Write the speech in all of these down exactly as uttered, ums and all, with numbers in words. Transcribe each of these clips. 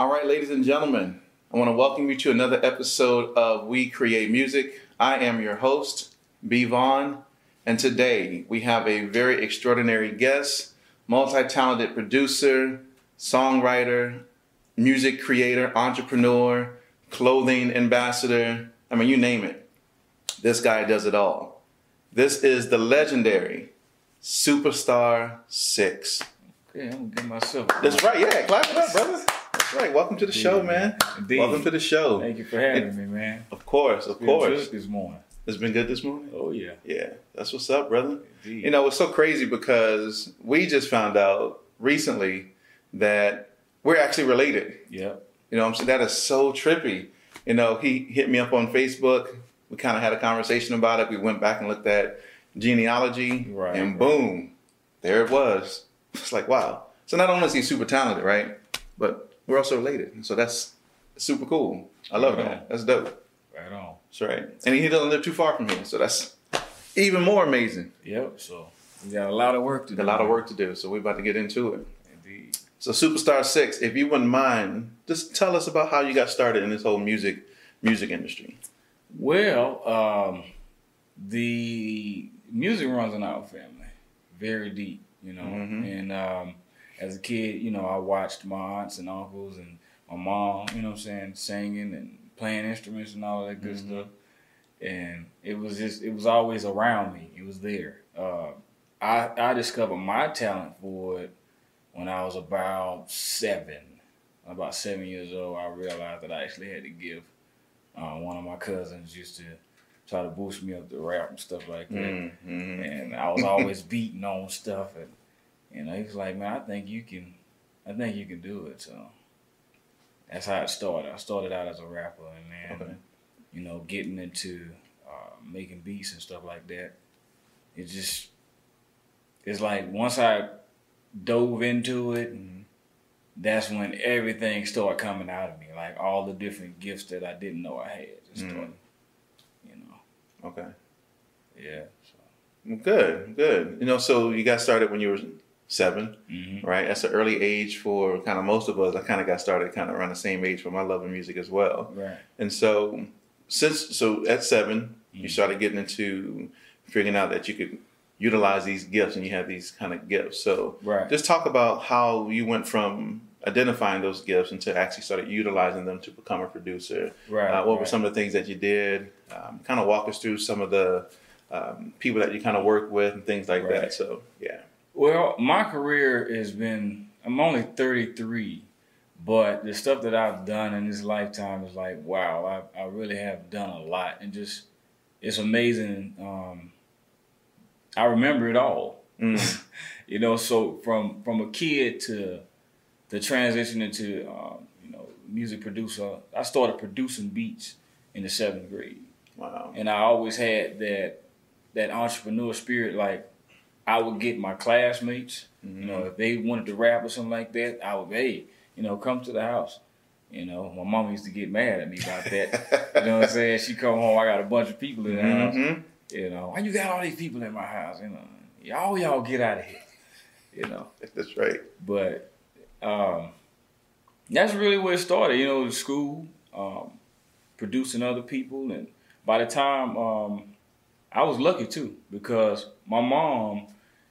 All right, ladies and gentlemen, I want to welcome you to another episode of We Create Music. I am your host, B. Vaughn, and today we have a very extraordinary guest, multi-talented producer, songwriter, music creator, entrepreneur, clothing ambassador. I mean, you name it. This guy does it all. This is the legendary Supa Star Six. Okay, I'm gonna give myself. That's right, yeah. Clap it up, brother. That's right. Welcome to the Indeed, show, man. Indeed. Welcome to the show. Thank you for having and, me, man. Of course, of it's been course. Good this morning. It's been good this morning? Oh yeah. Yeah. That's what's up, brother. Indeed. You know, it's so crazy because we just found out recently that we're actually related. Yeah. You know what I'm saying? That is so trippy. You know, he hit me up on Facebook. We kind of had a conversation about it. We went back and looked at genealogy, right, and boom, right. There it was. It's like, wow. So not only is he super talented, right, but we're also related. So that's super cool. I love right that. On. That's dope. Right on. That's right. And he doesn't live too far from here, so that's even more amazing. Yep. So we got a lot of work to do. A lot of work to do. So we're about to get into it. Indeed. So Supa Star Six, if you wouldn't mind, just tell us about how you got started in this whole music music industry. Well, um, the music runs in our family very deep, you know. Mm-hmm. And um, as a kid, you know, I watched my aunts and uncles and my mom, you know what I'm saying, singing and playing instruments and all that good mm-hmm. stuff. And it was just, it was always around me. It was there. Uh, I, I discovered my talent for it when I was about seven. About seven years old, I realized that I actually had to give. Uh, one of my cousins used to try to boost me up to rap and stuff like that. Mm-hmm. And I was always beating on stuff. And, you know, he was like, man, I think you can, I think you can do it. So that's how it started. I started out as a rapper and then, okay. you know, getting into uh, making beats and stuff like that. It just, it's like once I dove into it, mm-hmm. that's when everything started coming out of me, like all the different gifts that I didn't know I had. Just mm. started, you know. Okay. Yeah. So. Good, good. You know, so you got started when you were seven, mm-hmm. right? That's an early age for kind of most of us. I kind of got started kind of around the same age for my love of music as well. Right. And so since so at seven, mm-hmm. you started getting into figuring out that you could utilize these gifts and you have these kind of gifts. So right. just talk about how you went from identifying those gifts and to actually started utilizing them to become a producer. Right. Uh, what right. were some of the things that you did? Um, kind of walk us through some of the um, people that you kind of work with and things like right. that. So, yeah. Well, my career has been, I'm only thirty-three, but the stuff that I've done in this lifetime is like, wow, I, I really have done a lot. And just, it's amazing. Um, I remember it all, mm. you know, so from, from a kid to the transition into, um, you know, music producer, I started producing beats in the seventh grade. Wow. And I always had that, that entrepreneur spirit. Like I would get my classmates, mm-hmm. you know, if they wanted to rap or something like that, I would, hey, you know, come to the house. You know, my mama used to get mad at me about that. You know what I'm saying? She come home, I got a bunch of people in the mm-hmm. house. You know, why you got all these people in my house? You know, y'all, y'all get out of here. You know, that's right. But um, that's really where it started. You know, school, um, producing other people, and by the time um, I was lucky too because my mom,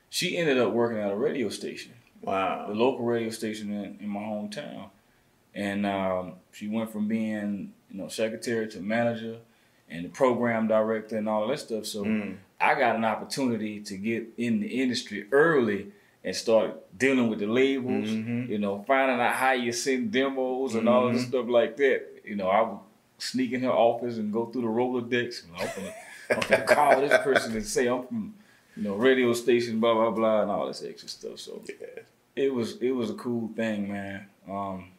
she ended up working at a radio station. Wow, the local radio station in, in my hometown, and um, she went from being, you know, secretary to manager and the program director and all that stuff. So mm. I got an opportunity to get in the industry early and start dealing with the labels, mm-hmm. you know, finding out how you send demos and mm-hmm. all this stuff like that. You know, I would sneak in her office and go through the Rolodex. And I'm going to call this person and say I'm from, you know, radio station, blah, blah, blah, and all this extra stuff. So yeah. it was it was a cool thing, man. Um,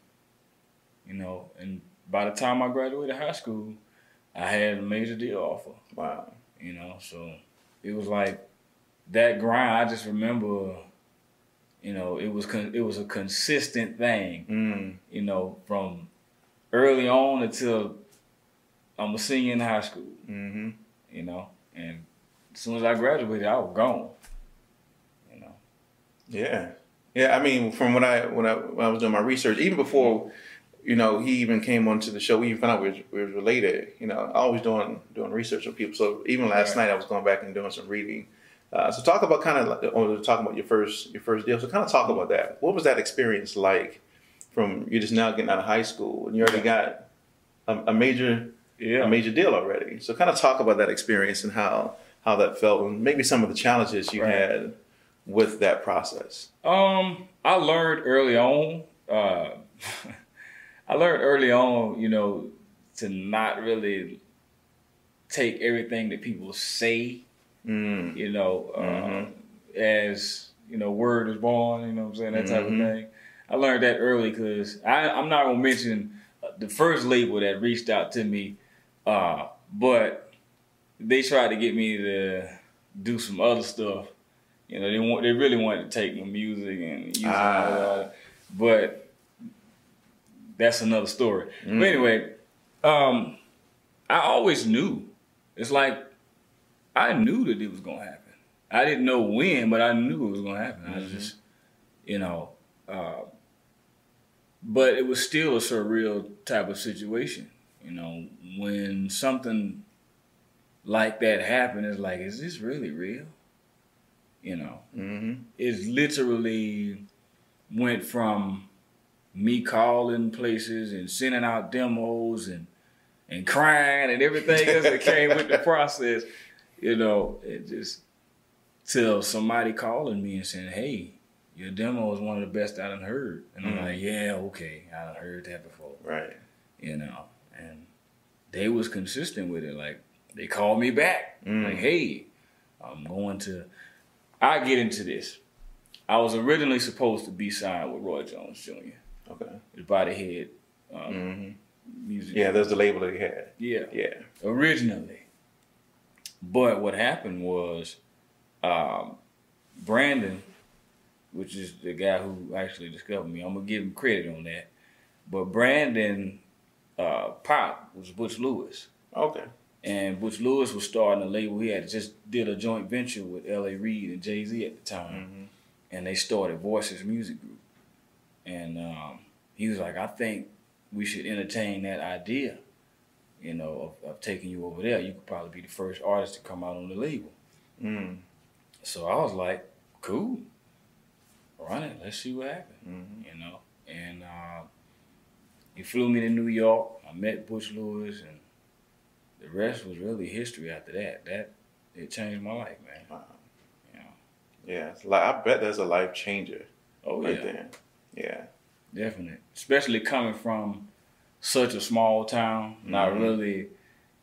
you know, and by the time I graduated high school, I had a major deal offer. Wow. You know, so it was like that grind. I just remember, you know, it was con it was a consistent thing, mm. you know, from early on until I'm a senior in high school, mm-hmm. you know, and as soon as I graduated, I was gone, you know. Yeah. Yeah. I mean, from when I, when I, when I was doing my research, even before you know, he even came onto the show. We even found out we were, we were related. You know, always doing doing research on people. So even last right. night, I was going back and doing some reading. Uh, so talk about kind of like, oh, talking about your first your first deal. So kind of talk about that. What was that experience like? From you're just now getting out of high school and you already got a, a major yeah. a major deal already. So kind of talk about that experience and how how that felt and maybe some of the challenges you right. had with that process. Um, I learned early on. Uh, I learned early on, you know, to not really take everything that people say. Mm. You know, um, mm-hmm. as you know, word is born. You know what I'm saying, that type mm-hmm. of thing. I learned that early because I'm not gonna mention the first label that reached out to me, uh, but they tried to get me to do some other stuff. You know, they want they really wanted to take my music and use ah. it, uh, but that's another story. Mm. But anyway, um, I always knew. It's like I knew that it was gonna happen. I didn't know when, but I knew it was gonna happen. Mm-hmm. I just, you know. Uh, but it was still a surreal type of situation, you know, when something like that happened, it's like, is this really real? You know, mm-hmm. It's literally went from me calling places and sending out demos and, and crying and everything else that came with the process, you know, it just till somebody calling me and saying, hey, your demo is one of the best I done heard. And I'm mm. like, yeah, okay, I done heard that before. Right. You know, and they was consistent with it. Like, they called me back. Mm. Like, hey, I'm going to, I get into this. I was originally supposed to be signed with Roy Jones Junior Okay. It's by the head um, mm-hmm. music. Yeah, that's the label that he had. Yeah. Yeah. Originally. But what happened was um, Brandon, which is the guy who actually discovered me. I'm going to give him credit on that. But Brandon uh, Pop was Butch Lewis. Okay. And Butch Lewis was starting a label. He had just did a joint venture with L A. Reid and Jay-Z at the time. Mm-hmm. And they started Voices Music Group. And um, he was like, I think we should entertain that idea, you know, of, of taking you over there. You could probably be the first artist to come out on the label. Mm. So I was like, cool. Run it. Let's see what happens, mm-hmm. you know. And uh, he flew me to New York. I met Butch Lewis, and the rest was really history after that. That it changed my life, man. Wow. Yeah. Yeah. It's like, I bet that's a life changer. Oh, right yeah. There. Yeah. Definitely. Especially coming from such a small town, mm-hmm. not really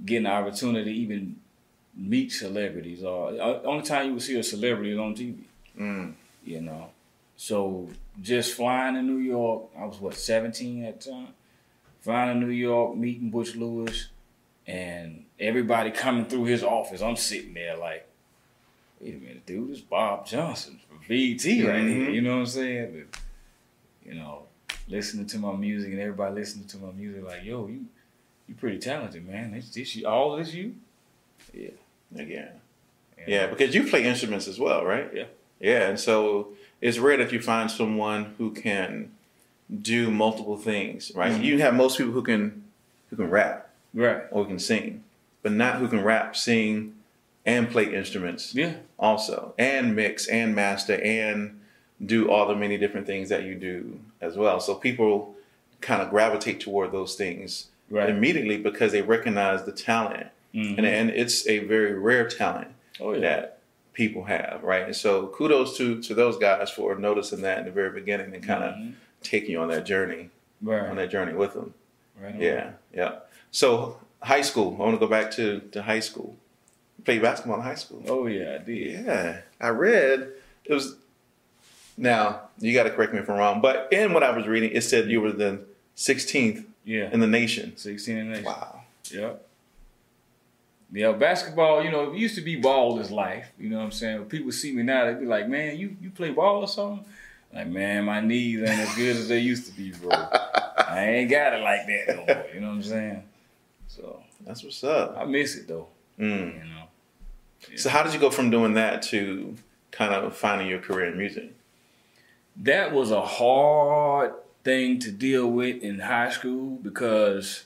getting the opportunity to even meet celebrities. Or the only time you would see a celebrity is on T V, mm. you know. So just flying to New York, I was, what, seventeen at the time? Flying to New York, meeting Butch Lewis, and everybody coming through his office. I'm sitting there like, wait a minute, dude, this is Bob Johnson from B E T right mm-hmm. here. You know what I'm saying? But, you know, listening to my music and everybody listening to my music like, yo, you you pretty talented, man. This, this you, all this you? Yeah. Yeah. Yeah, yeah, because you play instruments as well, right? Yeah. Yeah, and so it's rare that you find someone who can do multiple things, right? Mm-hmm. You have most people who can who can rap, right, or who can sing, but not who can rap, sing, and play instruments, yeah, also, and mix and master and do all the many different things that you do as well. So people kind of gravitate toward those things right. immediately because they recognize the talent, mm-hmm. and and it's a very rare talent oh, yeah. that. people have, right? And so kudos to to those guys for noticing that in the very beginning and kind of mm-hmm. taking you on that journey, right. on that journey with them. Right yeah, yeah. So high school, I want to go back to, to high school. You played basketball in high school. Oh yeah, I did. Yeah, I read, it was, now you got to correct me if I'm wrong, but in what I was reading, it said you were the sixteenth yeah. in the nation. sixteenth in the nation. Wow. Yep. Yeah, basketball, you know, it used to be ball is life. You know what I'm saying? When people see me now, they be like, man, you, you play ball or something? Like, man, my knees ain't as good as they used to be, bro. I ain't got it like that no more. You know what I'm saying? So that's what's up. I miss it, though. Mm. You know. Yeah. So how did you go from doing that to kind of finding your career in music? That was a hard thing to deal with in high school because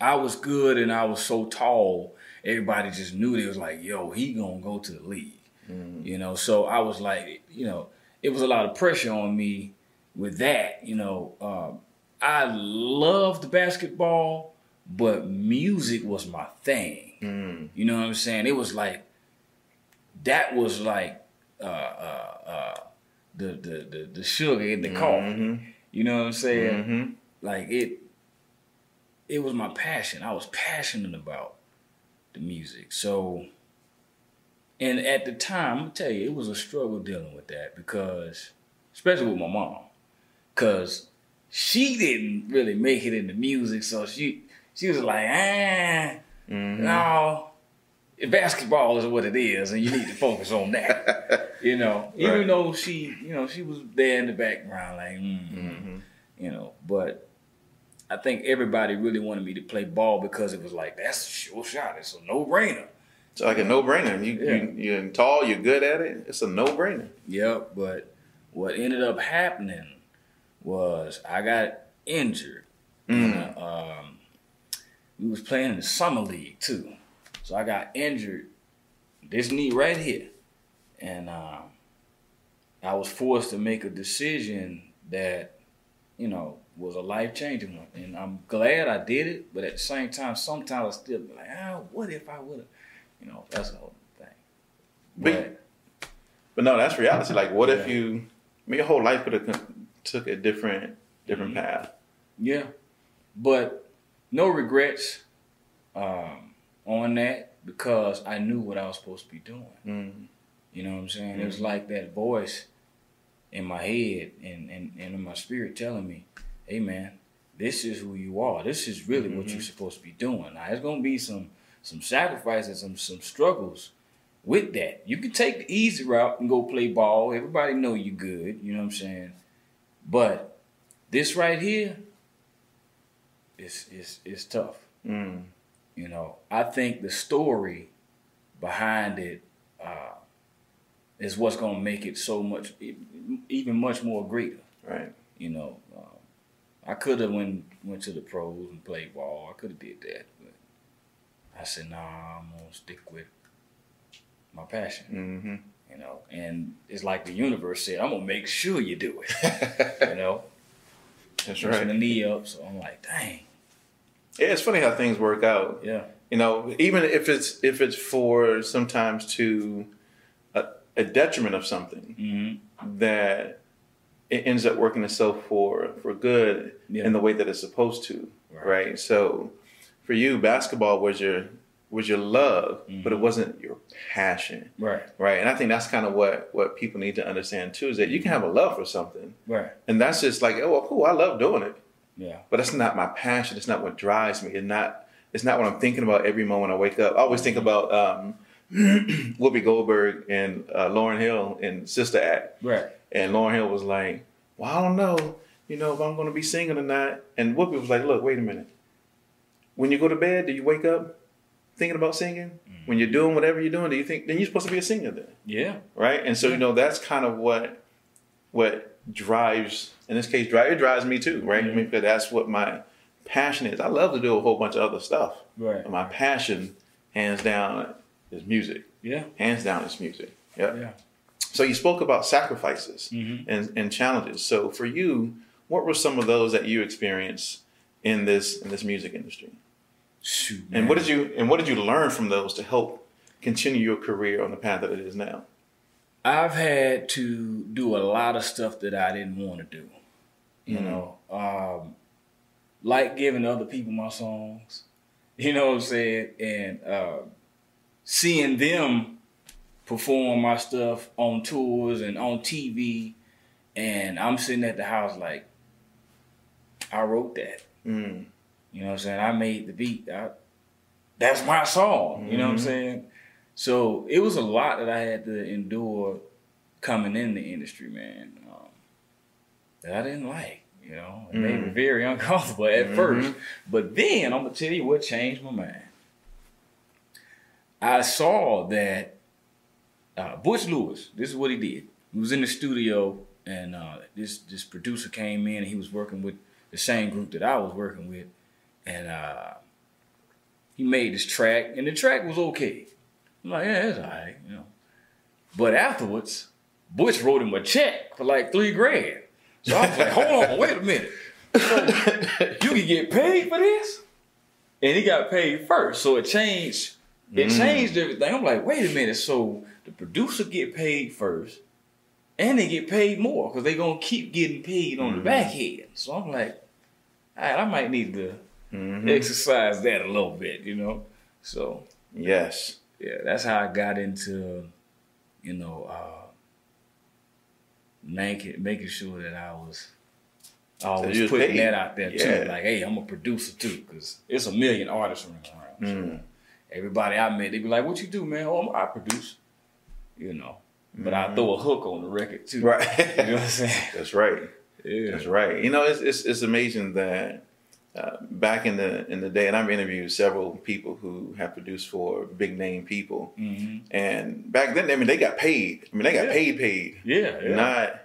I was good and I was so tall. Everybody just knew they was like, yo, he gonna go to the league. Mm-hmm. You know, so I was like, you know, it was a lot of pressure on me with that. You know, um, I loved basketball, but music was my thing. Mm. You know what I'm saying? It was like, that was like uh, uh, uh, the, the the the sugar in the mm-hmm. coffee. You know what I'm saying? Mm-hmm. Like it, it was my passion. I was passionate about the music. So, and at the time, I'm gonna tell you, it was a struggle dealing with that because, especially with my mom, because she didn't really make it into music. So she she was like, ah, mm-hmm. no. Basketball is what it is, and you need to focus on that. You know, right. Even though she, you know, she was there in the background, like, mm-hmm. Mm-hmm. you know. But I think everybody really wanted me to play ball because it was like that's a sure shot. It's a no-brainer. It's like a no-brainer. You, yeah. you you're tall. You're good at it. It's a no-brainer. Yep. But what ended up happening was I got injured. Mm. Uh, um, we was playing in the summer league too. So I got injured, this knee right here. And um, I was forced to make a decision that, you know, was a life-changing one. And I'm glad I did it, but at the same time, sometimes I still be like, ah, what if I would've, you know, that's the whole thing. But, but, but no, that's reality. Like, what yeah. if you, I mean, your whole life could've took a different, different mm-hmm. path. Yeah, but no regrets. Um, on that because I knew what I was supposed to be doing. Mm-hmm. You know what I'm saying? Mm-hmm. It was like that voice in my head and, and, and in my spirit telling me, hey man, this is who you are. This is really mm-hmm. what you're supposed to be doing. Now, there's going to be some some sacrifices and some, some struggles with that. You can take the easy route and go play ball. Everybody know you good. You know what I'm saying? But this right here is, is, is tough. Mm. You know, I think the story behind it uh, is what's going to make it so much, even much more greater. Right. You know, um, I could have went, went to the pros and played ball. I could have did that. But I said, nah, I'm going to stick with my passion. Mm-hmm. You know, and it's like the universe said, I'm going to make sure you do it. You know? That's right. Pushing the knee up, so I'm like, dang. Yeah, it's funny how things work out. Yeah, you know, even if it's if it's for sometimes to a, a detriment of something, mm-hmm. that it ends up working itself for for good yeah. in the way that it's supposed to, right. right? So, for you, basketball was your was your love, mm-hmm. but it wasn't your passion, right? Right, and I think that's kind of what what people need to understand too is that you can have a love for something, right? And that's just like, oh, well, cool, I love doing it. Yeah, but that's not my passion. It's not what drives me. It's not. It's not what I'm thinking about every moment I wake up. I always think about um, Whoopi Goldberg and uh, Lauryn Hill in Sister Act. Right. And Lauryn Hill was like, "Well, I don't know, you know, if I'm going to be singing or not." And Whoopi was like, "Look, wait a minute. When you go to bed, do you wake up thinking about singing? Mm-hmm. When you're doing whatever you're doing, do you think then you're supposed to be a singer then?" Yeah. Right. And so you know that's kind of what what. drives, in this case, drive, it drives me too, right? Mm-hmm. I mean, because that's what my passion is. I love to do a whole bunch of other stuff. Right. But my passion, hands down, is music. Yeah. Hands down is music. Yep. Yeah. So you spoke about sacrifices mm-hmm. and, and challenges. So for you, what were some of those that you experienced in this in this music industry? Shoot, man. And what did you and what did you learn from those to help continue your career on the path that it is now? I've had to do a lot of stuff that I didn't want to do, you mm-hmm. know, um, like giving other people my songs, you know what I'm saying? And uh, seeing them perform my stuff on tours and on T V. And I'm sitting at the house like, I wrote that, mm. you know what I'm saying? I made the beat. I, that's my song, mm-hmm. you know what I'm saying? So it was a lot that I had to endure coming in the industry, man, um, that I didn't like, you know. It mm-hmm. made me very uncomfortable at mm-hmm. first. But then, I'm going to tell you what changed my mind. I saw that uh, Butch Lewis, this is what he did. He was in the studio and uh, this this producer came in, and he was working with the same group that I was working with, and uh, he made this track, and the track was okay. I'm like, yeah, that's all right, you know. But afterwards, Butch wrote him a check for like three grand. So I was like, hold on, wait a minute. So you can get paid for this? And he got paid first. So it changed. It mm. changed everything. I'm like, wait a minute. So the producer get paid first, and they get paid more because they're going to keep getting paid on mm-hmm. the back end. So I'm like, all right, I might need to mm-hmm. exercise that a little bit, you know? So. Yes. Yeah, that's how I got into, you know, uh, making making sure that I was always so putting paid. that out there, yeah. too. Like, hey, I'm a producer, too, because it's a million artists around. Mm. So everybody I met, they be like, what you do, man? Oh, I produce, you know. But mm-hmm. I throw a hook on the record, too. Right. You know what I'm saying? That's right. Yeah. That's right. You know, it's it's, it's amazing that uh, back in the in the day, and I've interviewed several people who have produced for big-name people. Mm-hmm. And back then, I mean, they got paid. I mean, they got yeah. paid paid. Yeah, yeah. Not,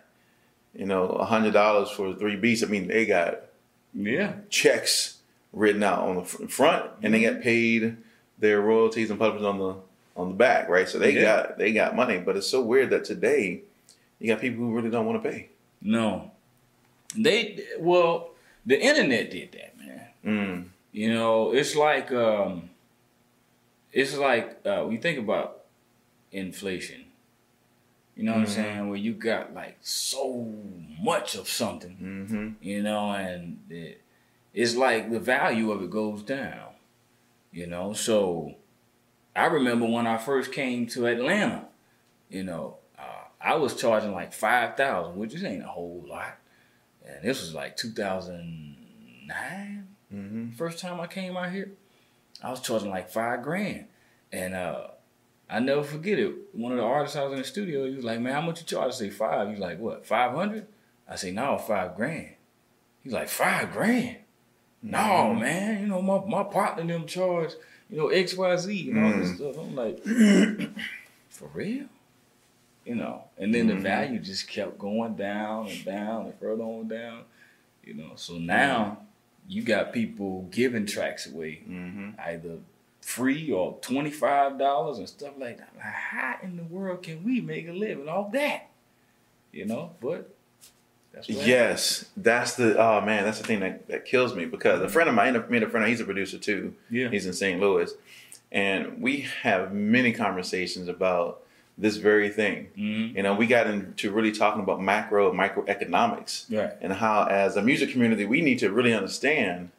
you know, one hundred dollars for three beats. I mean, they got yeah checks written out on the front, mm-hmm. and they got paid their royalties and publishing on the on the back, right? So they yeah. got they got money, but it's so weird that today you got people who really don't want to pay. No, they well, the internet did that, man. Mm. You know, it's like um, it's like uh, when you think about inflation. You know mm-hmm. what I'm saying? Where you got like so much of something, mm-hmm. you know, and it, it's like the value of it goes down. You know, so. I remember when I first came to Atlanta, you know, uh, I was charging like five thousand dollars, which is ain't a whole lot. And this was like two thousand nine, mm-hmm. first time I came out here. I was charging like five grand. And uh, I never forget it. One of the artists I was in the studio, he was like, man, how much you charge? I say five. He's like, what, five hundred? I say, no, five grand. He's like, five grand? Mm-hmm. No, man, you know, my, my partner them charge, you know, X, Y, Z, and all mm. this stuff. I'm like, for real? You know, and then mm. the value just kept going down and down and further on down, you know. So now you got people giving tracks away, mm-hmm. either free or twenty-five dollars and stuff like that. Like, how in the world can we make a living off that? You know, but that's what yes, happened. That's the oh man, that's the thing that, that kills me because mm-hmm. a friend of mine, I made a friend, he's a producer too. Yeah, he's in Saint Louis, and we have many conversations about this very thing. Mm-hmm. You know, we got into really talking about macro, microeconomics, right. and how as a music community we need to really understand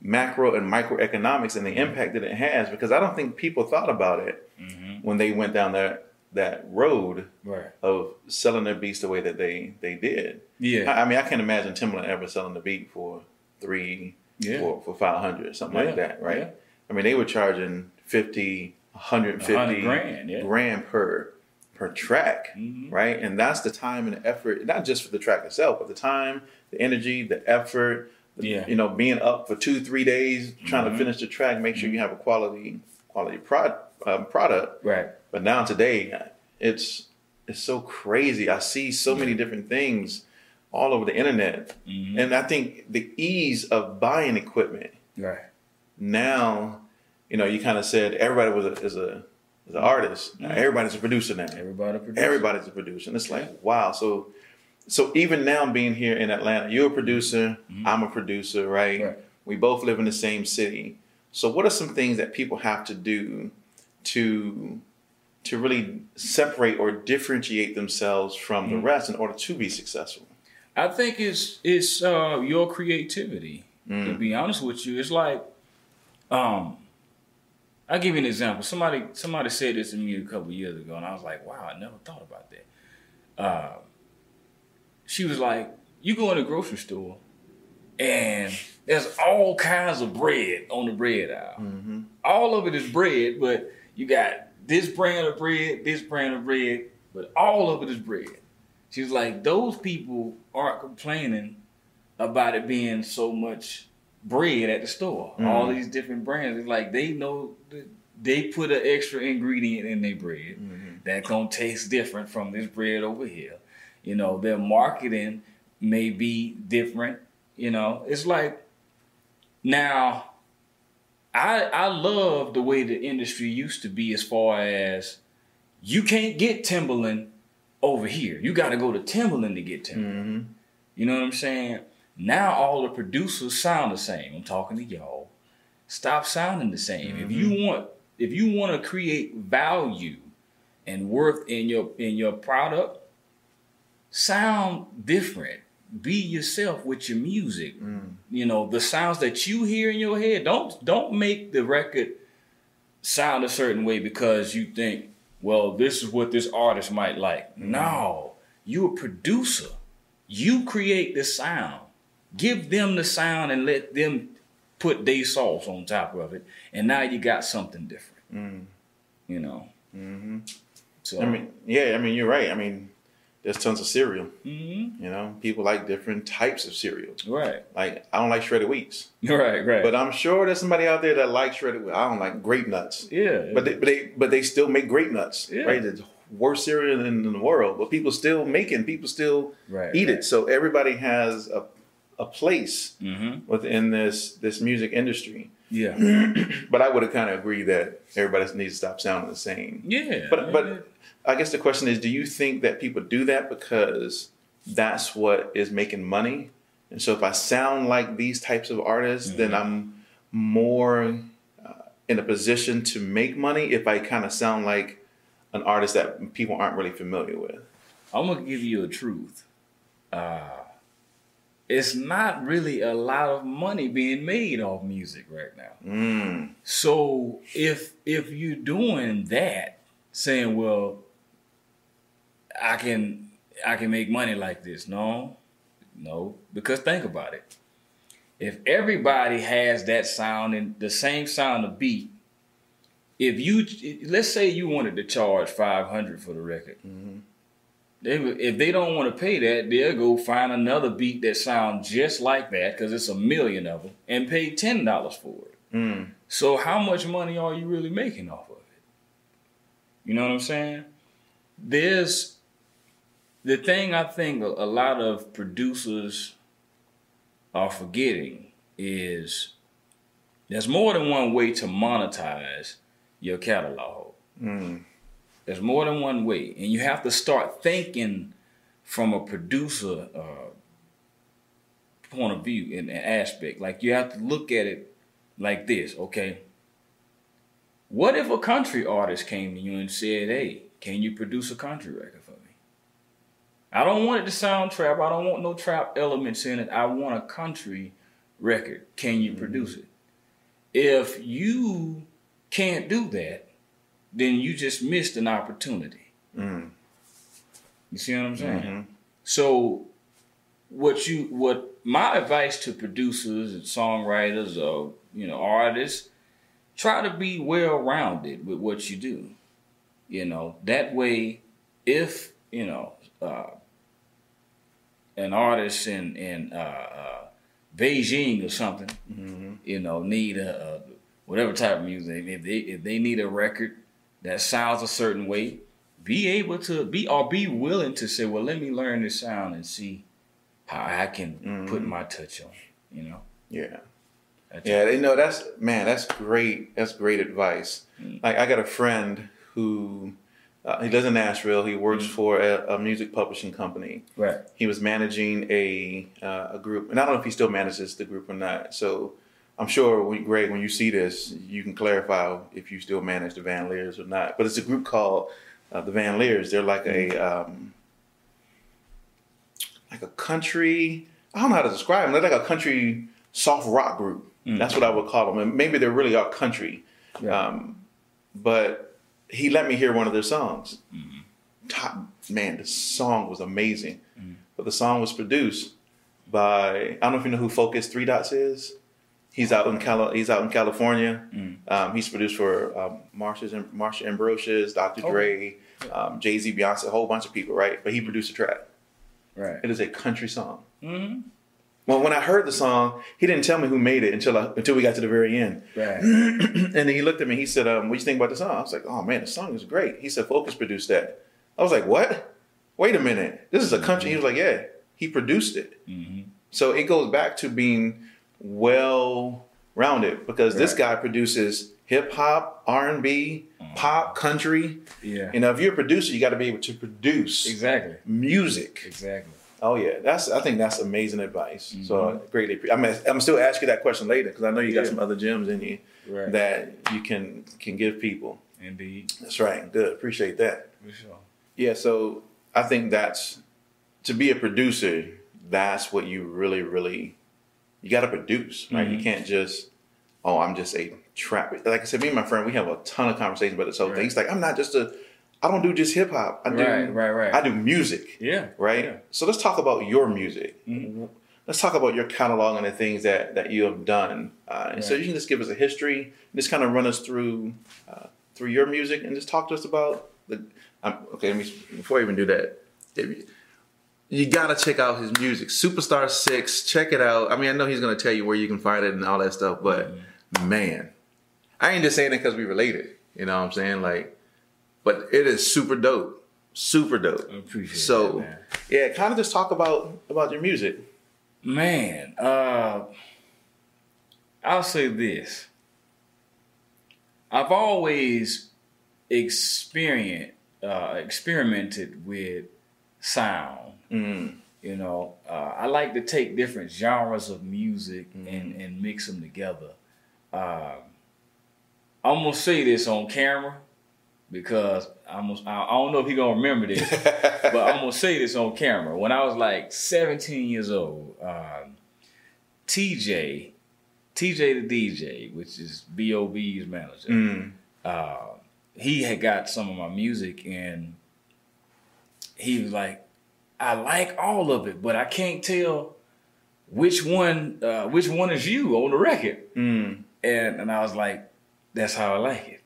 macro and microeconomics and the mm-hmm. impact that it has because I don't think people thought about it mm-hmm. when they went down there. That road right. of selling their beats the way that they, they did. Yeah. I, I mean, I can't imagine Timbaland ever selling the beat for three, yeah. four, for five hundred, something yeah. like that, right? Yeah. I mean, they were charging fifty, one hundred fifty grand, yeah. grand per per track, mm-hmm. right? And that's the time and the effort, not just for the track itself, but the time, the energy, the effort, the, yeah. you know, being up for two, three days, trying mm-hmm. to finish the track, make sure mm-hmm. you have a quality quality pro- um, product. Right. But now today, it's it's so crazy. I see so many different things all over the internet. Mm-hmm. And I think the ease of buying equipment. Right. Now, you know, you kind of said everybody was a, is a is an artist. Mm-hmm. Now everybody's a producer now. Everybody producer. Everybody's a producer. And it's like, yeah. wow. So so even now being here in Atlanta, you're a producer, mm-hmm. I'm a producer, right? right? We both live in the same city. So what are some things that people have to do to... to really separate or differentiate themselves from the rest in order to be successful? I think it's it's uh, your creativity, mm. to be honest with you. It's like, um, I'll give you an example. Somebody somebody said this to me a couple of years ago, and I was like, wow, I never thought about that. Uh, she was like, you go in the grocery store, and there's all kinds of bread on the bread aisle. Mm-hmm. All of it is bread, but you got this brand of bread, this brand of bread, but all of it is bread. She's like, those people aren't complaining about it being so much bread at the store. Mm-hmm. All these different brands. It's like they know that they put an extra ingredient in their bread mm-hmm. that gonna taste different from this bread over here. You know, their marketing may be different. You know, it's like now I I love the way the industry used to be as far as you can't get Timbaland over here. You got to go to Timbaland to get Timbaland. Mm-hmm. You know what I'm saying? Now all the producers sound the same. I'm talking to y'all. Stop sounding the same. Mm-hmm. If you want, if you want to create value and worth in your in your product, sound different. Be yourself with your music. Mm. You know, the sounds that you hear in your head, don't don't make the record sound a certain way because you think, well, this is what this artist might like. Mm. No, you're a producer. You create the sound. Give them the sound and let them put their sauce on top of it. And now you got something different. Mm. You know? Mm-hmm. So I mean, yeah, I mean, you're right. I mean, there's tons of cereal. Mm-hmm. You know, people like different types of cereal. Right. Like, I don't like shredded wheats. Right, right. But I'm sure there's somebody out there that likes shredded wheats. I don't like grape nuts. Yeah. But they, but they, but they still make grape nuts. Yeah. Right. It's worst cereal in, in the world, but people still make it. People still right, eat right. it. So everybody has a a place mm-hmm. within this this music industry. Yeah. But I would have kind of agreed that everybody needs to stop sounding the same. Yeah. But but I guess the question is, do you think that people do that because that's what is making money? And so if I sound like these types of artists, mm-hmm. then I'm more uh, in a position to make money if I kind of sound like an artist that people aren't really familiar with. I'm going to give you a truth. Uh, it's not really a lot of money being made off music right now. Mm. So if if you're doing that, saying, well, I can I can make money like this. No, no, because think about it. If everybody has that sound and the same sound of beat, if you, let's say you wanted to charge five hundred dollars for the record. Mm-hmm. They, if they don't want to pay that, they'll go find another beat that sounds just like that, because it's a million of them, and pay ten dollars for it. Mm. So how much money are you really making off of it? You know what I'm saying? There's the thing I think a, a lot of producers are forgetting is there's more than one way to monetize your catalog. Mm. There's more than one way. And you have to start thinking from a producer uh, point of view and, and aspect. Like, you have to look at it like this, okay? What if a country artist came to you and said, hey, can you produce a country record for me? I don't want it to sound trap. I don't want no trap elements in it. I want a country record. Can you mm-hmm. produce it? If you can't do that, then you just missed an opportunity. Mm. You see what I'm saying? Mm-hmm. So what you what my advice to producers and songwriters or, you know, artists, try to be well-rounded with what you do. You know, that way, if, you know, uh, an artist in, in uh, uh, Beijing or something, mm-hmm. you know, need a, a whatever type of music, if they, if they need a record that sounds a certain way, be able to be or be willing to say, well, let me learn this sound and see how I can mm-hmm. put my touch on it, you know? Yeah. That's yeah, they know that's, man, that's great. That's great advice. Mm-hmm. Like, I got a friend who, uh, he lives in Nashville. He works mm-hmm. for a, a music publishing company. Right. He was managing a, uh, a group, and I don't know if he still manages the group or not. So, I'm sure, when, Greg, when you see this, you can clarify if you still manage the Van Leers or not. But it's a group called uh, the Van Leers. They're like a um, like a country. I don't know how to describe them. They're like a country soft rock group. Mm. That's what I would call them. And maybe they really are country. Yeah. Um, but he let me hear one of their songs. Mm. Top, man, the song was amazing. Mm. But the song was produced by, I don't know if you know who Focus Three Dots is. He's out in Cali- He's out in California. Mm. Um, he's produced for um, Marsha's and Marsha Ambrosius, Doctor Oh. Dre, um, Jay-Z, Beyonce, a whole bunch of people, right? But he produced a track. Right. It is a country song. Mm-hmm. Well, when I heard the song, he didn't tell me who made it until I, until we got to the very end. Right. And then he looked at me. He said, um, "What do you think about the song?" I was like, "Oh man, the song is great." He said, "Focus produced that." I was like, "What?" wait a minute, this is a country. He was like, yeah, he produced it. Mm-hmm. So it goes back to being well-rounded because right. this guy produces hip-hop, R and B, mm-hmm. pop, country. Yeah. And if you're a producer, you got to be able to produce exactly music. Exactly. Oh yeah, that's. I think that's amazing advice. Mm-hmm. So greatly, I mean, I'm still ask you that question later because I know you yeah. got some other gems in you right. that you can can give people. Indeed, that's right. Good, appreciate that. For sure. Yeah, so I think that's to be a producer. That's what you really, really you got to produce, right? Mm-hmm. You can't just oh, I'm just a trap. Like I said, me and my friend, we have a ton of conversations about this whole right. thing. He's like, I'm not just a I don't do just hip hop. I do, right, right, right. I do music. Yeah. Right? Yeah. So let's talk about your music. Mm-hmm. Let's talk about your catalog and the things that, that you have done. Uh, and right. so you can just give us a history, just kind of run us through uh, through your music and just talk to us about the. Um, okay, let me, before I even do that, you, you got to check out his music. Supa Star Six, check it out. I mean, I know he's going to tell you where you can find it and all that stuff, but mm-hmm. man, I ain't just saying it because we related. You know what I'm saying? Like, but it is super dope. Super dope. I appreciate it. So, that, man. yeah, kind of just talk about, about your music. Man, uh, I'll say this. I've always experienced, uh, experimented with sound. Mm. You know, uh, I like to take different genres of music mm. and, and mix them together. Uh, I'm going to say this on camera. Because I'm, I don't know if he gonna remember this, but I'm gonna say this on camera. When I was like seventeen years old, um, T J, T J the D J, which is B O B's manager, mm. uh, he had got some of my music and he was like, "I like all of it, but I can't tell which one, uh, which one is you on the record." Mm. And and I was like, "That's how I like it,"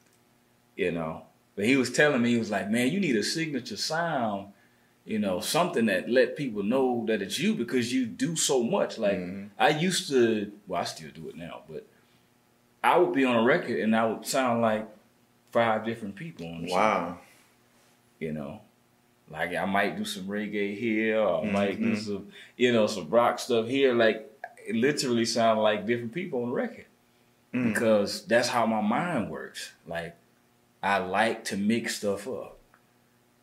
you know. But he was telling me, he was like, man, you need a signature sound, you know, something that let people know that it's you because you do so much. Like mm-hmm. I used to, well, I still do it now, but I would be on a record and I would sound like five different people on the wow. song. You know, like I might do some reggae here or I mm-hmm. might do some, you know, some rock stuff here. Like it literally sounded like different people on the record mm-hmm. because that's how my mind works. Like, I like to mix stuff up,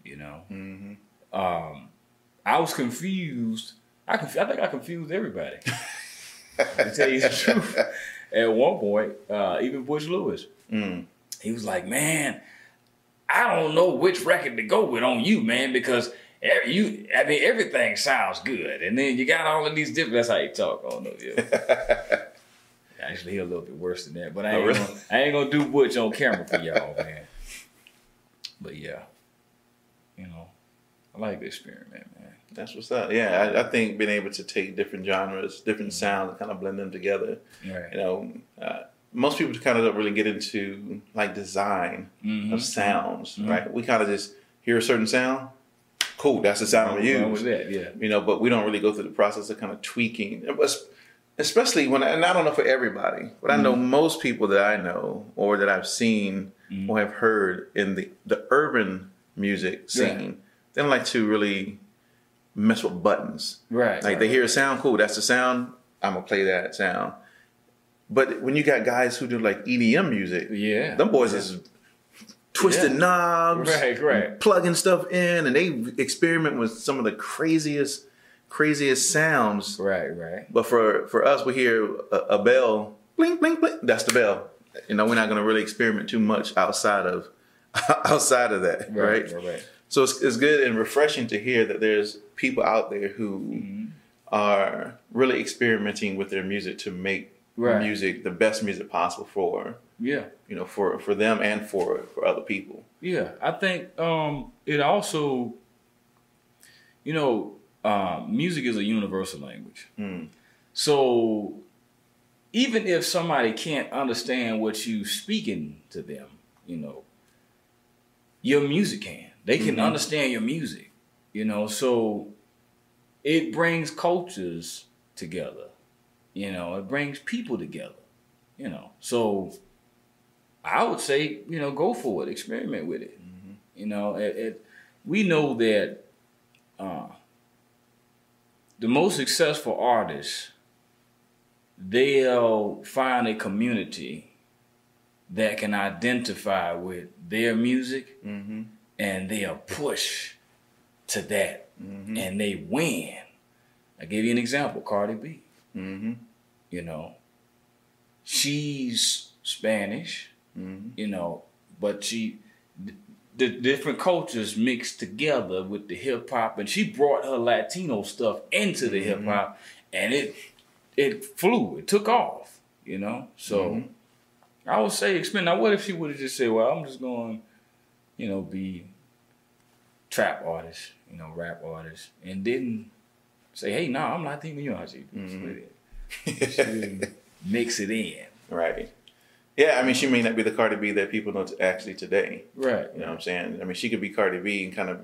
you know. Mm-hmm. Um, I was confused. I conf I think I confused everybody. To tell you the truth, at one point, uh, even Butch Lewis, mm. he was like, "Man, I don't know which record to go with on you, man, because every, you, I mean, everything sounds good, and then you got all of these different." That's how you talk on them, yeah. Actually, he's a little bit worse than that, but I ain't, oh, really? gonna, I ain't gonna do Butch on camera for y'all, man. But yeah, you know, I like the experiment, man. That's what's up. Yeah, I, I think being able to take different genres, different mm-hmm. sounds, and kind of blend them together. Right. You know, uh, most people kind of don't really get into like design mm-hmm. of sounds, mm-hmm. right? We kind of just hear a certain sound. Cool, that's the sound we use. That, yeah. You know, but we don't really go through the process of kind of tweaking. It was, Especially when, and I don't know for everybody, but I know mm-hmm. most people that I know or that I've seen mm-hmm. or have heard in the, the urban music scene, yeah. they don't like to really mess with buttons. Right. Like right, they hear a sound, cool, that's the sound, I'm going to play that sound. But when you got guys who do like E D M music, yeah, them boys yeah. is twisting yeah. knobs, right, right. plugging stuff in, and they experiment with some of the craziest craziest sounds, right, right. But for for us, we hear a, a bell, bling, bling, bling. That's the bell. You know, we're not going to really experiment too much outside of outside of that, right? Right, right, right. So it's, it's good and refreshing to hear that there's people out there who mm-hmm. are really experimenting with their music to make right. music the best music possible for yeah, you know, for for them and for for other people. Yeah, I think um, it also, you know. Uh, music is a universal language. Mm. So even if somebody can't understand what you speaking to them, you know, your music can. They can mm-hmm. understand your music, you know. So it brings cultures together, you know. It brings people together, you know. So I would say, you know, go for it. Experiment with it. Mm-hmm. You know, it, it, we know that uh, the most successful artists, they'll find a community that can identify with their music, mm-hmm. and they'll push to that, mm-hmm. and they win. I give you an example, Cardi B. Mm-hmm. You know, she's Spanish, mm-hmm. you know, but she, the different cultures mixed together with the hip hop, and she brought her Latino stuff into the mm-hmm. hip hop, and it it flew, it took off, you know. So mm-hmm. I would say expand. Now, what if she would have just said, "Well, I'm just going, you know, be trap artist, you know, rap artist," and didn't say, "Hey, no, nah, I'm Latino, you know." She didn't mix it in, right? Yeah, I mean, she may not be the Cardi B that people know actually today. Right. You know what I'm saying? I mean, she could be Cardi B and kind of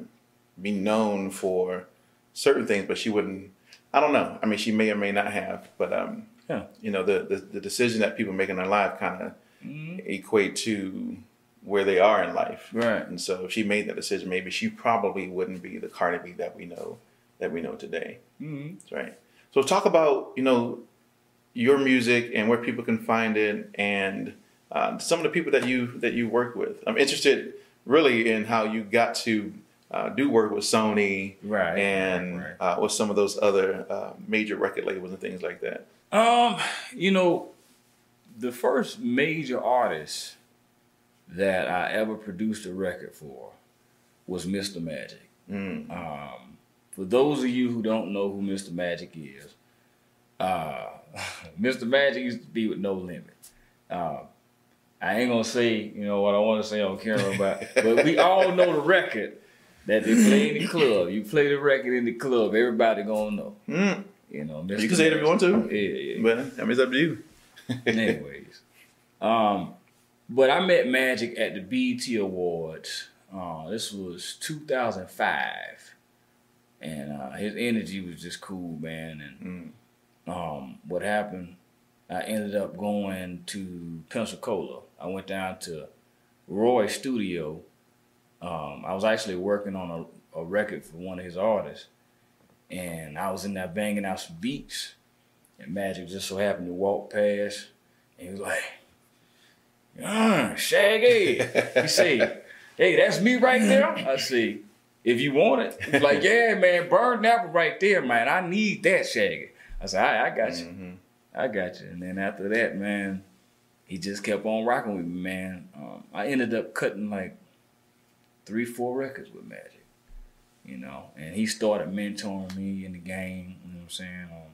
be known for certain things, but she wouldn't, I don't know. I mean, she may or may not have, but, um, yeah. you know, the, the, the decision that people make in their life kind of mm-hmm. equate to where they are in life. Right. And so if she made that decision, maybe she probably wouldn't be the Cardi B that we know, that we know today. Mm-hmm. Right. So talk about, you know, your music and where people can find it, and Uh, some of the people that you that you work with. I'm interested really in how you got to uh, do work with Sony, right, and right, right. Uh, with some of those other uh, major record labels and things like that. Um, you know, the first major artist that I ever produced a record for was Mister Magic. Mm. Um, for those of you who don't know who Mister Magic is, uh, Mister Magic used to be with No Limit. Uh, I ain't gonna say, you know, what I want to say on camera, but, but we all know the record that they play in the club. You play the record in the club, everybody gonna know. Mm. You know, you can say it if you want to. Yeah, yeah, yeah. But I mean, it's up to you. Anyways, um, but I met Magic at the B E T Awards. Uh, this was two thousand five, and uh, his energy was just cool, man. And mm. um, what happened? I ended up going to Pensacola. I went down to Roy's studio. Um, I was actually working on a, a record for one of his artists. And I was in there banging out some beats. And Magic just so happened to walk past. And he was like, mm, Shaggy. He said, "Hey, that's me right there." I said, "If you want it." He was like, "Yeah, man, burn that one right there, man. I need that, Shaggy." I said, "All right, I got you." Mm-hmm. I got you. And then after that, man, he just kept on rocking with me, man. Um, I ended up cutting like three, four records with Magic, you know. And he started mentoring me in the game, you know what I'm saying? Um,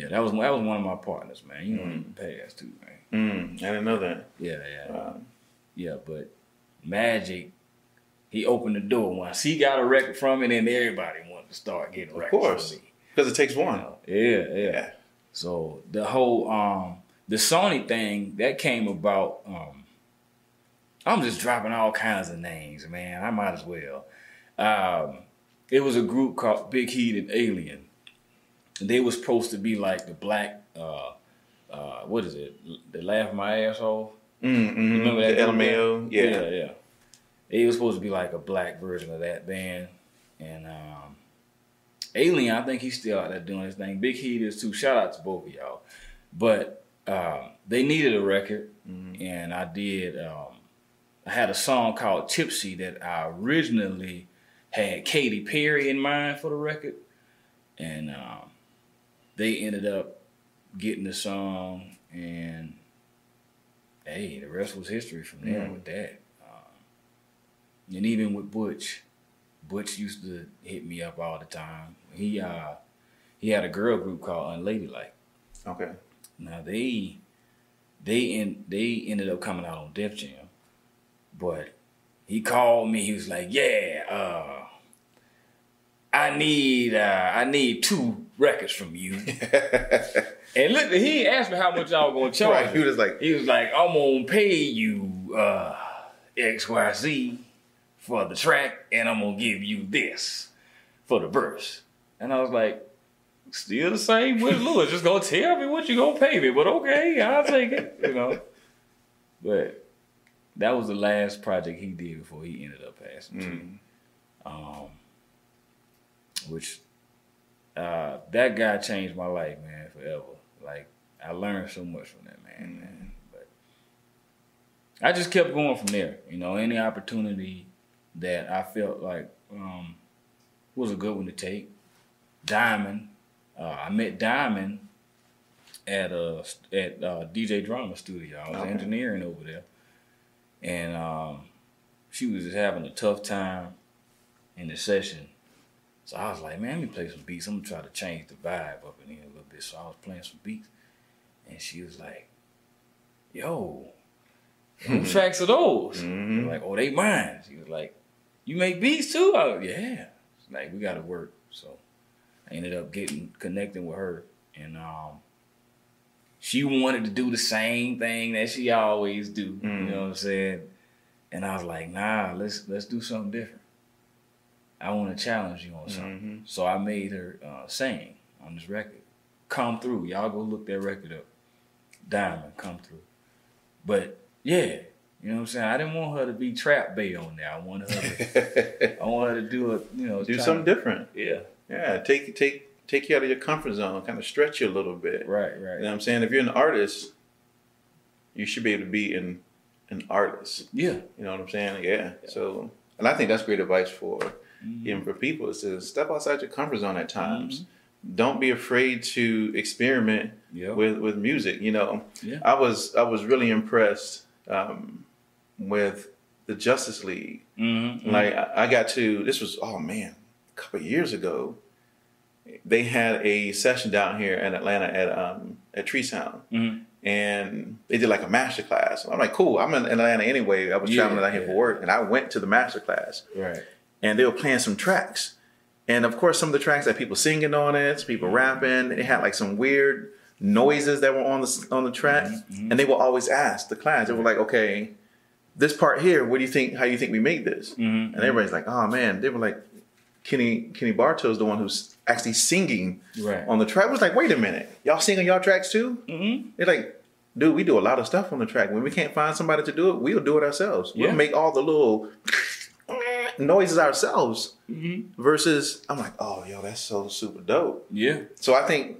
yeah, that was that was one of my partners, man. You know, mm. in the past too, man. Mm, I didn't know that. Yeah, yeah. Wow. Yeah, but Magic, he opened the door once. He got a record from it, and everybody wanted to start getting records. Of course. From me. Because it takes one. Yeah, yeah, yeah. So the whole, um, the Sony thing, that came about, um, I'm just dropping all kinds of names, man. I might as well. Um, it was a group called Big Heat and Alien. They was supposed to be like the black, uh, uh, what is it? They Laugh My Ass Off. Mm-hmm. You remember that? The L M A O. Yeah. Yeah, yeah. It was supposed to be like a black version of that band. And, um, Alien, I think he's still out there doing his thing. Big Heat is too. Shout out to both of y'all. But um, they needed a record, mm-hmm. and I did. Um, I had a song called Tipsy that I originally had Katy Perry in mind for the record, and um, they ended up getting the song, and hey, the rest was history from there mm-hmm. with that. Um, and even with Butch. Butch used to hit me up all the time. He uh, he had a girl group called Unladylike. Okay. Now they they in, they ended up coming out on Def Jam, but he called me. He was like, "Yeah, uh, I need uh, I need two records from you." And look, he asked me how much y'all gonna charge. Right. He was like, he was like, "I'm gonna pay you uh, X Y Z for the track, and I'm gonna give you this for the verse." And I was like, still the same with Lewis, just gonna tell me what you gonna pay me, but okay, I'll take it, you know. But that was the last project he did before he ended up passing mm. to. Um, which uh, that guy changed my life, man, forever. Like, I learned so much from that man, mm-hmm. man. But I just kept going from there. You know, any opportunity that I felt like um, was a good one to take. Diamond. Uh, I met Diamond at a, at uh, D J Drama studio. I was okay. engineering over there. And um, she was just having a tough time in the session. So I was like, man, let me play some beats. I'm going to try to change the vibe up in here a little bit. So I was playing some beats. And she was like, yo, what tracks are those? Mm-hmm. I was like, oh, they mine. She was like, you make beats too? I was like, yeah. She's like, we got to work. So I ended up getting connecting with her. And um, she wanted to do the same thing that she always do. Mm-hmm. You know what I'm saying? And I was like, nah, let's let's do something different. I want to challenge you on something. Mm-hmm. So I made her uh, sing on this record. Come Through. Y'all go look that record up. Diamond, Come Through. But yeah, you know what I'm saying? I didn't want her to be Trap Bay on there. I wanted her to, I wanted her to do a, you know. Do something to, different. Yeah. Yeah, take take take you out of your comfort zone, kind of stretch you a little bit. Right, right. You know what I'm saying? If you're an artist, you should be able to be an, an artist. Yeah. You know what I'm saying? Yeah. yeah. So, and I think that's great advice for mm-hmm. even for people, is to step outside your comfort zone at times. Mm-hmm. Don't be afraid to experiment yep. with, with music. You know, yeah. I was I was really impressed um, with the Justice League. Mm-hmm. Like I, I got to this was oh man. couple of years ago, they had a session down here in Atlanta at um at Tree Sound, mm-hmm. and they did like a masterclass. I'm like, cool. I'm in Atlanta anyway. I was yeah, traveling down here yeah. for work, and I went to the masterclass. Right. And they were playing some tracks, and of course, some of the tracks that people singing on it, some people mm-hmm. rapping. They had like some weird noises that were on the on the track, mm-hmm. and they will always ask the class. They were like, okay, this part here, what do you think? How do you think we make this? Mm-hmm. And everybody's like, oh man. They were like. Kenny Kenny Bartow is the one who's actually singing right. on the track. I was like, wait a minute. Y'all sing on y'all tracks too? Mm-hmm. They're like, dude, we do a lot of stuff on the track. When we can't find somebody to do it, we'll do it ourselves. Yeah. We'll make all the little noises ourselves mm-hmm. versus, I'm like, oh, yo, that's so super dope. Yeah. So I think,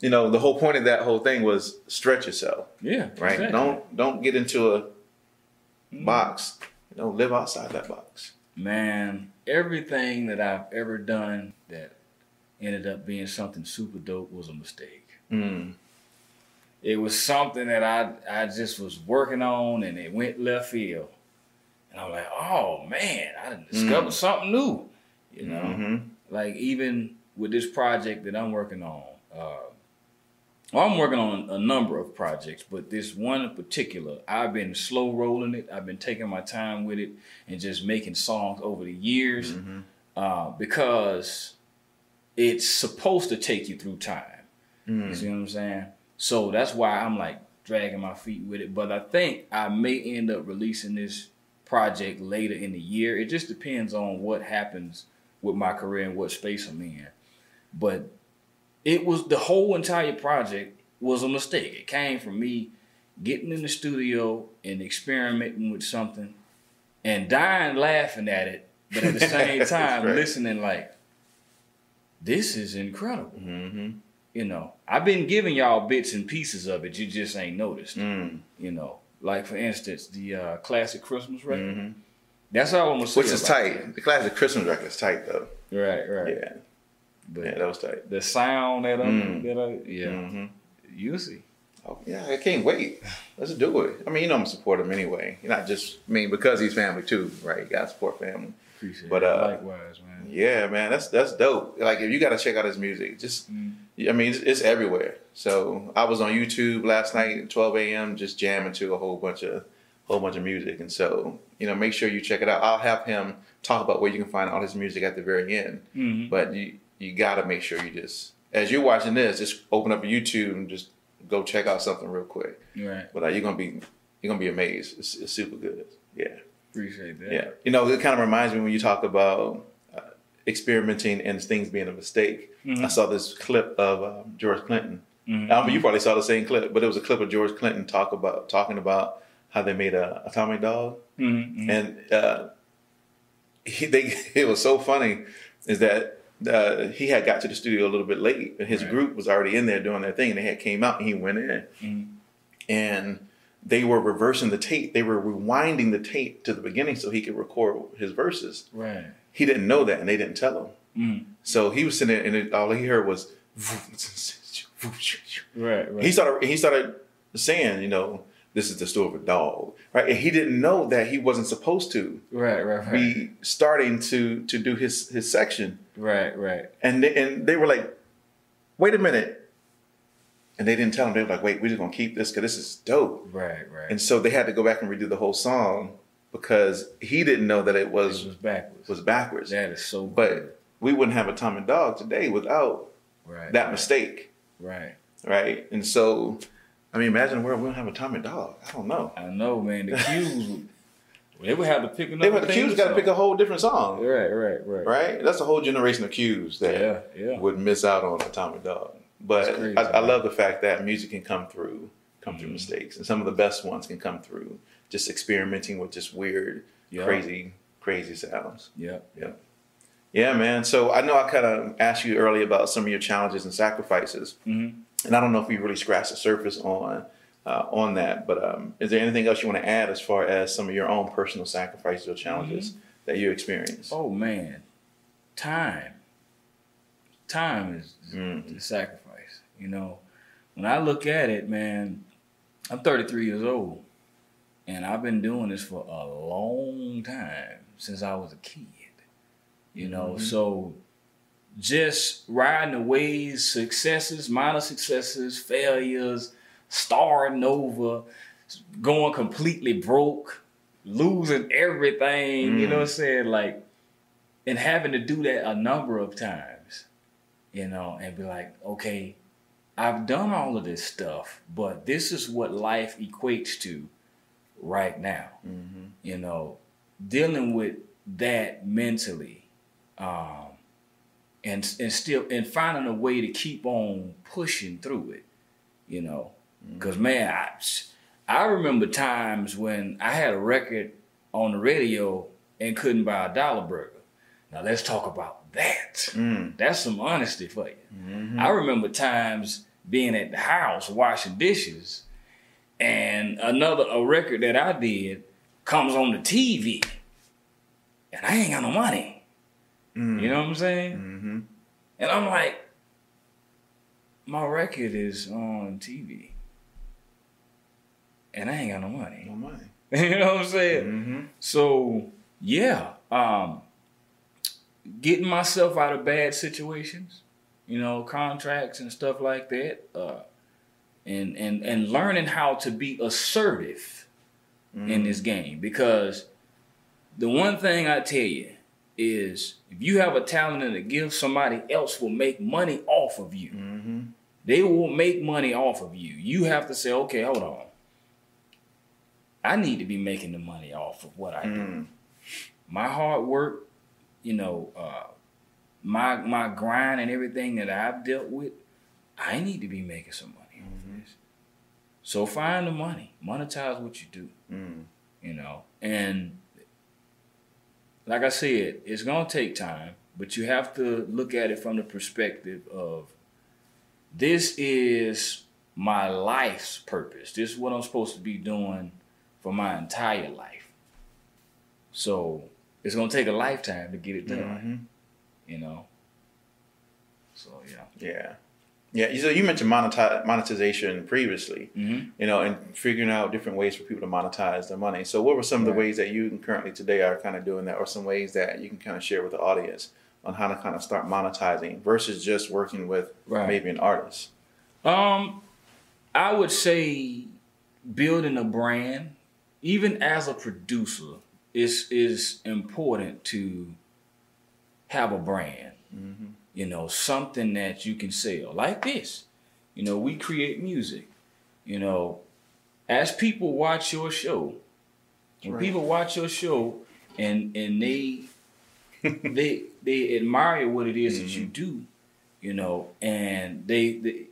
you know, the whole point of that whole thing was stretch yourself. Yeah. Right? Exactly. Don't, don't get into a mm-hmm. box. You know, live outside that box. Man, everything that I've ever done that ended up being something super dope was a mistake. Mm. It was something that I I just was working on and it went left field. And I'm like, oh man, I done discovered mm. something new. You know, mm-hmm. like even with this project that I'm working on, uh, well, I'm working on a number of projects, but this one in particular, I've been slow rolling it. I've been taking my time with it and just making songs over the years mm-hmm. uh, because it's supposed to take you through time. Mm. You see what I'm saying? So that's why I'm like dragging my feet with it. But I think I may end up releasing this project later in the year. It just depends on what happens with my career and what space I'm in. But it was the whole entire project was a mistake. It came from me getting in the studio and experimenting with something and dying laughing at it, but at the same time right. listening like, this is incredible. Mm-hmm. You know, I've been giving y'all bits and pieces of it. You just ain't noticed. Mm. You know, like for instance, the uh, classic Christmas record. Mm-hmm. That's all I'm gonna say. Which is tight. That. The classic Christmas record is tight though. Right, right. Yeah. But yeah, that was tight. The sound that I, mm. that I yeah, mm-hmm. you see. Oh, yeah, I can't wait. Let's do it. I mean, you know, I'm gonna support him anyway. You're not just I mean because he's family too, right? You gotta support family. Appreciate but, it. Uh, Likewise, man. Yeah, man, that's that's dope. Like, if you gotta check out his music, just mm. I mean, it's, it's everywhere. So I was on YouTube last night at twelve a m just jamming to a whole bunch of whole bunch of music, and so you know, make sure you check it out. I'll have him talk about where you can find all his music at the very end, mm-hmm. but you. You got to make sure you just, as you're watching this, just open up YouTube and just go check out something real quick. Right. But uh, you're going to be, you're going to be amazed. It's, it's super good. Yeah. Appreciate that. Yeah. You know, it kind of reminds me when you talk about uh, experimenting and things being a mistake. Mm-hmm. I saw this clip of um, George Clinton. Mm-hmm. I don't know, you probably saw the same clip, but it was a clip of George Clinton talk about talking about how they made a Atomic Dog. Mm-hmm. And uh, he, they, it was so funny is that Uh, he had got to the studio a little bit late, and his right. group was already in there doing their thing, and they had came out, and he went in. Mm-hmm. And they were reversing the tape. They were rewinding the tape to the beginning so he could record his verses. Right. He didn't know that, and they didn't tell him. Mm. So he was sitting there, and it, all he heard was... Right, right. He started, he started saying, you know, this is the story of a dog, right? And he didn't know that he wasn't supposed to right, right, right. be starting to to do his his section, right, right. And they, and they were like, "Wait a minute," and they didn't tell him. They were like, "Wait, we're just gonna keep this because this is dope, right, right." And so they had to go back and redo the whole song because he didn't know that it was it was backwards. Was backwards. That is so. But weird. We wouldn't have Atomic Dog today without right, that right. mistake, right, right. And so. I mean, imagine where we don't have Atomic Dog. I don't know. I know, man. The Q's, they would have to pick another song. The Q's got to pick a whole different song. Right, right, right. Right? That's a whole generation of Q's that yeah, yeah. would miss out on Atomic Dog. But crazy, I, I love the fact that music can come through, come mm-hmm. through mistakes. And some of the best ones can come through just experimenting with just weird, yeah. crazy, crazy sounds. Yeah. Yeah. Yeah, man. So I know I kind of asked you earlier about some of your challenges and sacrifices. Mm-hmm. And I don't know if we really scratched the surface on uh, on that, but um, is there anything else you want to add as far as some of your own personal sacrifices or challenges mm-hmm. that you experienced? Oh, man. Time. Time is mm-hmm. the sacrifice. You know, when I look at it, man, I'm thirty-three years old, and I've been doing this for a long time, since I was a kid, you know, mm-hmm. so... Just riding the waves, successes, minor successes, failures, starting over, going completely broke, losing everything, mm. you know what I'm saying? Like, and having to do that a number of times, you know, and be like, okay, I've done all of this stuff, but this is what life equates to right now. Mm-hmm. You know, dealing with that mentally, um, And and still and finding a way to keep on pushing through it, you know, because mm-hmm. man, I, I remember times when I had a record on the radio and couldn't buy a dollar burger. Now let's talk about that. Mm. That's some honesty for you. Mm-hmm. I remember times being at the house washing dishes, and another a record that I did comes on the T V, and I ain't got no money. Mm. You know what I'm saying? Mm-hmm. And I'm like, my record is on T V, and I ain't got no money. No money. You know what I'm saying? Mm-hmm. So yeah, um, getting myself out of bad situations, you know, contracts and stuff like that, uh, and and and learning how to be assertive mm. in this game, because the one thing I tell you. Is if you have a talent and a gift, somebody else will make money off of you. Mm-hmm. They will make money off of you. You have to say, okay, hold on. I need to be making the money off of what I mm. do. My hard work, you know, uh, my my grind and everything that I've dealt with, I need to be making some money off mm-hmm. of this. So find the money. Monetize what you do. Mm. You know, and... Like I said, it's going to take time, but you have to look at it from the perspective of this is my life's purpose. This is what I'm supposed to be doing for my entire life. So it's going to take a lifetime to get it done, mm-hmm. you know? So, yeah. Yeah. Yeah. So you mentioned monetize, monetization previously, mm-hmm. you know, and figuring out different ways for people to monetize their money. So what were some of the right. ways that you currently today are kind of doing that, or some ways that you can kind of share with the audience on how to kind of start monetizing versus just working with right. maybe an artist? Um, I would say building a brand, even as a producer, is is important to have a brand. Mm-hmm. You know, something that you can sell like this. You know, we create music. You know, as people watch your show, when right. people watch your show and and they they they admire what it is mm-hmm. that you do, you know, and they, they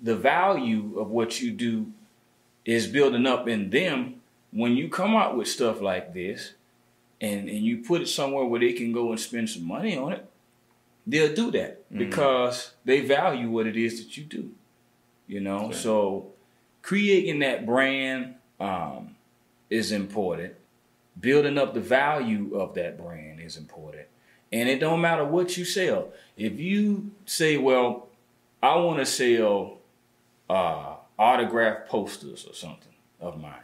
the value of what you do is building up in them when you come out with stuff like this and, and you put it somewhere where they can go and spend some money on it. they'll do that mm. because they value what it is that you do, you know? Okay. So creating that brand um, is important. Building up the value of that brand is important. And it don't matter what you sell. If you say, well, I want to sell uh, autographed posters or something of mine,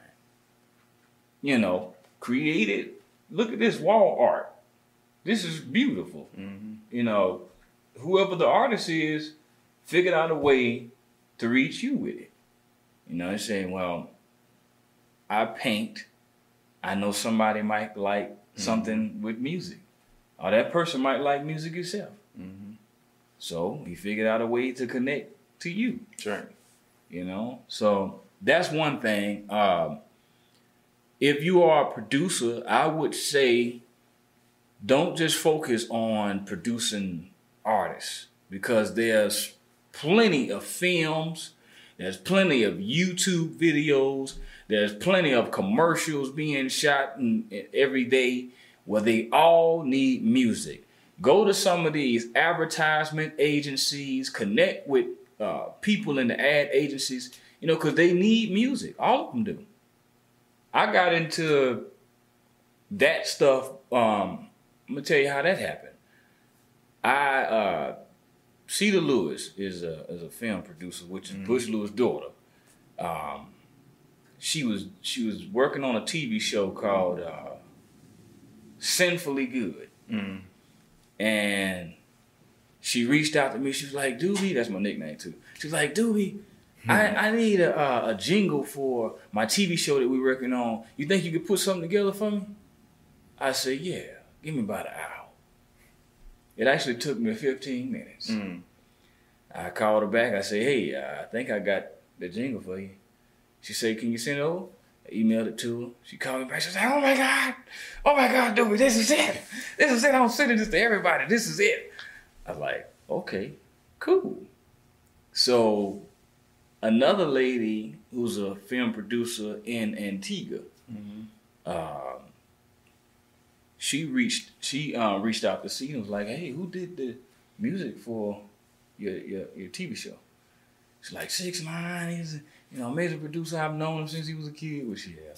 you know, create it. Look at this wall art. This is beautiful. Mm-hmm. You know, whoever the artist is, figured out a way to reach you with it. You know, they're saying, well, I paint. I know somebody might like mm-hmm. something with music. Or that person might like music yourself. Mm-hmm. So he figured out a way to connect to you. Sure. You know, so that's one thing. Um, if you are a producer, I would say don't just focus on producing artists, because there's plenty of films, there's plenty of YouTube videos, there's plenty of commercials being shot in, in every day. Well, they all need music. Go to some of these advertisement agencies, connect with uh, people in the ad agencies, you know, because they need music. All of them do. I got into that stuff. Um, I'm going to tell you how that happened. I, uh, Cedar Lewis is a, is a film producer, which is mm-hmm. Butch Lewis' daughter. Um, she was she was working on a T V show called... Uh, Sinfully Good. Mm. And she reached out to me. She was like, Doobie, that's my nickname too. She was like, Doobie, mm. I, I need a, uh, a jingle for my T V show that we're working on. You think you could put something together for me? I said, yeah, give me about an hour. It actually took me fifteen minutes. Mm. I called her back. I said, hey, I think I got the jingle for you. She said, can you send it over? I emailed it to her. She called me back. She was like, oh my God. Oh my God, dude, this is it. This is it. I'm sending this to everybody. This is it. I was like, okay, cool. So another lady who's a film producer in Antigua, mm-hmm. um, she reached she uh, reached out to see and was like, hey, who did the music for your your, your T V show? She's like, 6ix9ine is You know, amazing producer. I've known him since he was a kid. Which, yeah.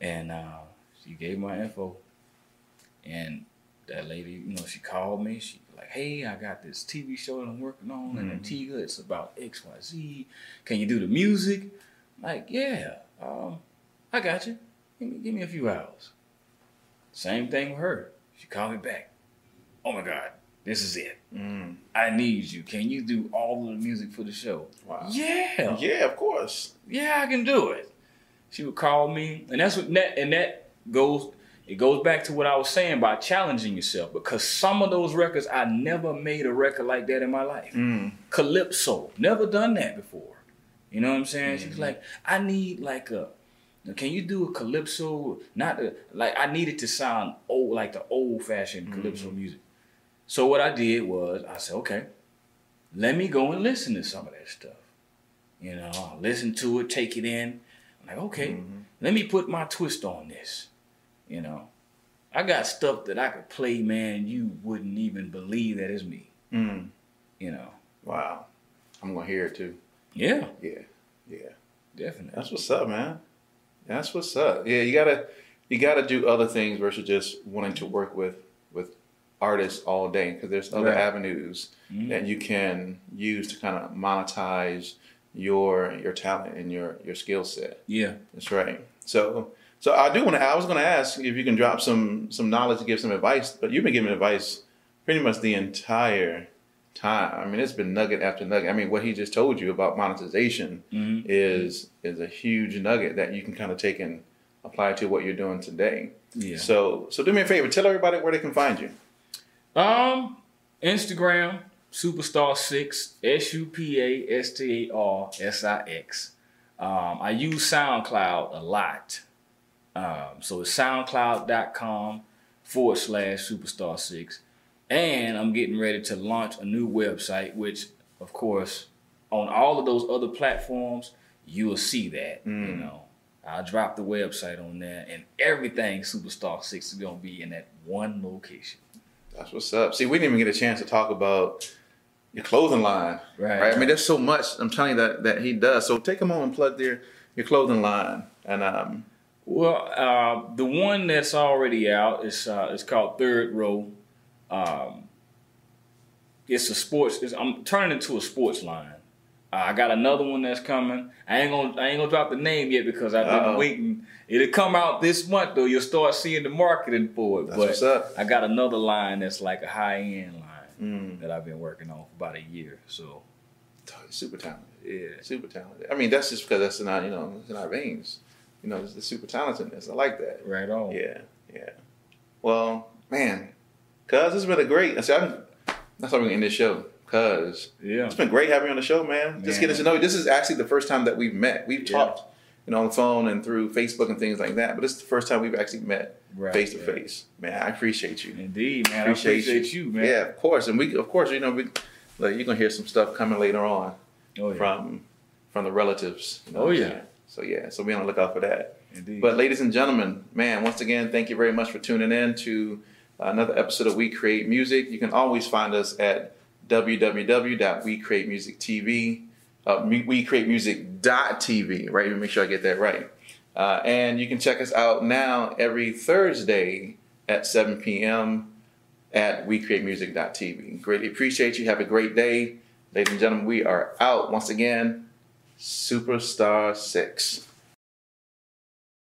And uh, she gave my info. And that lady, you know, she called me. She was like, hey, I got this T V show that I'm working on mm-hmm. in Antigua. It's about X, Y, Z. Can you do the music? I'm like, yeah, um, I got you. Give me, give me a few hours. Same thing with her. She called me back. Oh, my God. This is it. Mm. I need you. Can you do all of the music for the show? Wow. Yeah. Yeah, of course. Yeah, I can do it. She would call me. And that's what that, and that goes it goes back to what I was saying about challenging yourself, because some of those records, I never made a record like that in my life. Mm. Calypso. Never done that before. You know what I'm saying? Mm. She's like, I need like a can you do a calypso? Not a, like I need it to sound old, like the old fashioned calypso mm. music. So what I did was I said, okay, let me go and listen to some of that stuff. You know, I'll listen to it, take it in. I'm like, okay, mm-hmm. let me put my twist on this. You know, I got stuff that I could play, man, you wouldn't even believe that is me. Mm. You know. Wow. I'm going to hear it too. Yeah. Yeah. Yeah. Definitely. That's what's up, man. That's what's up. Yeah, you got to you gotta do other things versus just wanting to work with with. artists all day, because there's other right. avenues mm. that you can use to kind of monetize your your talent and your your skill set. Yeah, that's right. So so I do want to. I was going to ask if you can drop some some knowledge to give some advice, but you've been giving advice pretty much the entire time. I mean, it's been nugget after nugget. I mean, what he just told you about monetization mm-hmm. is is a huge nugget that you can kind of take and apply to what you're doing today. Yeah. So so do me a favor. Tell everybody where they can find you. Um, Instagram, Supa Star Six, S U P A S T A R S I X. Um, I use SoundCloud a lot. Um, so it's soundcloud.com forward slash Superstar Six. And I'm getting ready to launch a new website, which, of course, on all of those other platforms, you'll see that, mm. you know. I'll drop the website on there, and everything Supa Star Six is going to be in that one location. That's what's up. See, we didn't even get a chance to talk about your clothing line. Right. right? I mean, there's so much, I'm telling you, that, that he does. So take a moment and plug their, your clothing line. And um, Well, uh, the one that's already out is uh, it's called Third Row. Um, it's a sports, it's, I'm turning it to a sports line. Uh, I got another one that's coming. I ain't gonna I ain't gonna drop the name yet because I've been uh -oh. waiting. It'll come out this month though. You'll start seeing the marketing for it. That's but what's up. I got another line that's like a high end line mm. that I've been working on for about a year. So super talented. Yeah. Super talented. I mean that's just because that's in our you know, it's in our veins. You know, it's the super talentedness. I like that. Right on. Yeah, yeah. Well, man, cuz it's been a great I see I'm that's how we're gonna end this show. Cause yeah. it's been great having you on the show, man. man. Just getting to know you. This is actually the first time that we've met. We've yeah. talked, you know, on the phone and through Facebook and things like that. But this is the first time we've actually met right, face to right. face. Man, I appreciate you. Indeed, man. Appreciate I appreciate you. you, man. Yeah, of course. And we, of course, you know, we, like, you're gonna hear some stuff coming later on oh, yeah. from from the relatives. You know oh yeah. So yeah, so be on the lookout for that. Indeed. But ladies and gentlemen, man, once again, thank you very much for tuning in to another episode of We Create Music. You can always find us at w w w dot we create music t v, uh, we create music dot t v, right? Make sure I get that right. Uh, and you can check us out now every Thursday at seven p m at we create music dot t v. Greatly appreciate you. Have a great day. Ladies and gentlemen, we are out. Once again, Supa Star Six.